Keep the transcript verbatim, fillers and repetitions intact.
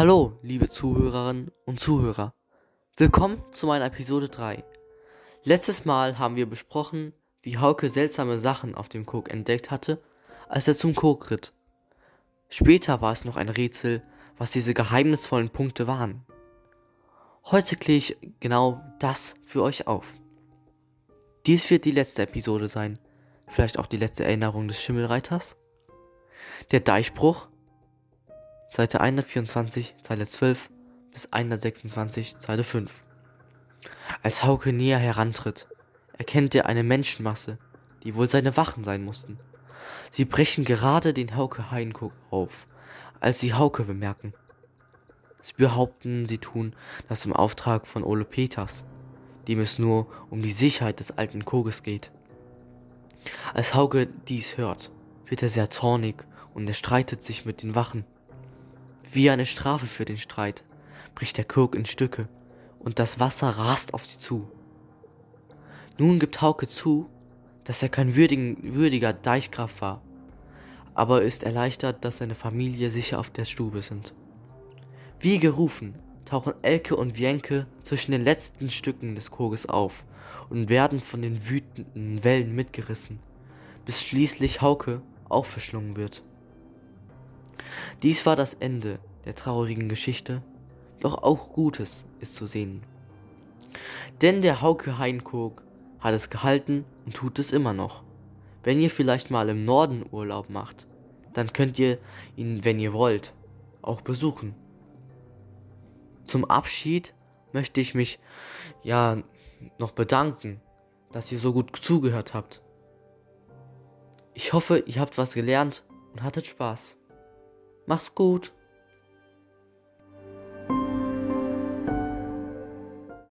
Hallo, liebe Zuhörerinnen und Zuhörer. Willkommen zu meiner Episode drei. Letztes Mal haben wir besprochen, wie Hauke seltsame Sachen auf dem Koog entdeckt hatte, als er zum Koog ritt. Später war es noch ein Rätsel, was diese geheimnisvollen Punkte waren. Heute kläre ich genau das für euch auf. Dies wird die letzte Episode sein, vielleicht auch die letzte Erinnerung des Schimmelreiters. Der Deichbruch. Seite hundertvierundzwanzig, Zeile zwölf bis hundertsechsundzwanzig, Zeile fünf. Als Hauke näher herantritt, erkennt er eine Menschenmasse, die wohl seine Wachen sein mussten. Sie brechen gerade den Hauke-Haien-Koog auf, als sie Hauke bemerken. Sie behaupten, sie tun das im Auftrag von Ole Peters, dem es nur um die Sicherheit des alten Kooges geht. Als Hauke dies hört, wird er sehr zornig und er streitet sich mit den Wachen. Wie eine Strafe für den Streit bricht der Koog in Stücke und das Wasser rast auf sie zu. Nun gibt Hauke zu, dass er kein würdigen, würdiger Deichgraf war, aber ist erleichtert, dass seine Familie sicher auf der Stube sind. Wie gerufen tauchen Elke und Wienke zwischen den letzten Stücken des Kooges auf und werden von den wütenden Wellen mitgerissen, bis schließlich Hauke auch verschlungen wird. Dies war das Ende der traurigen Geschichte, doch auch Gutes ist zu sehen. Denn der Hauke-Haien-Koog hat es gehalten und tut es immer noch. Wenn ihr vielleicht mal im Norden Urlaub macht, dann könnt ihr ihn, wenn ihr wollt, auch besuchen. Zum Abschied möchte ich mich ja noch bedanken, dass ihr so gut zugehört habt. Ich hoffe, ihr habt was gelernt und hattet Spaß. Mach's gut.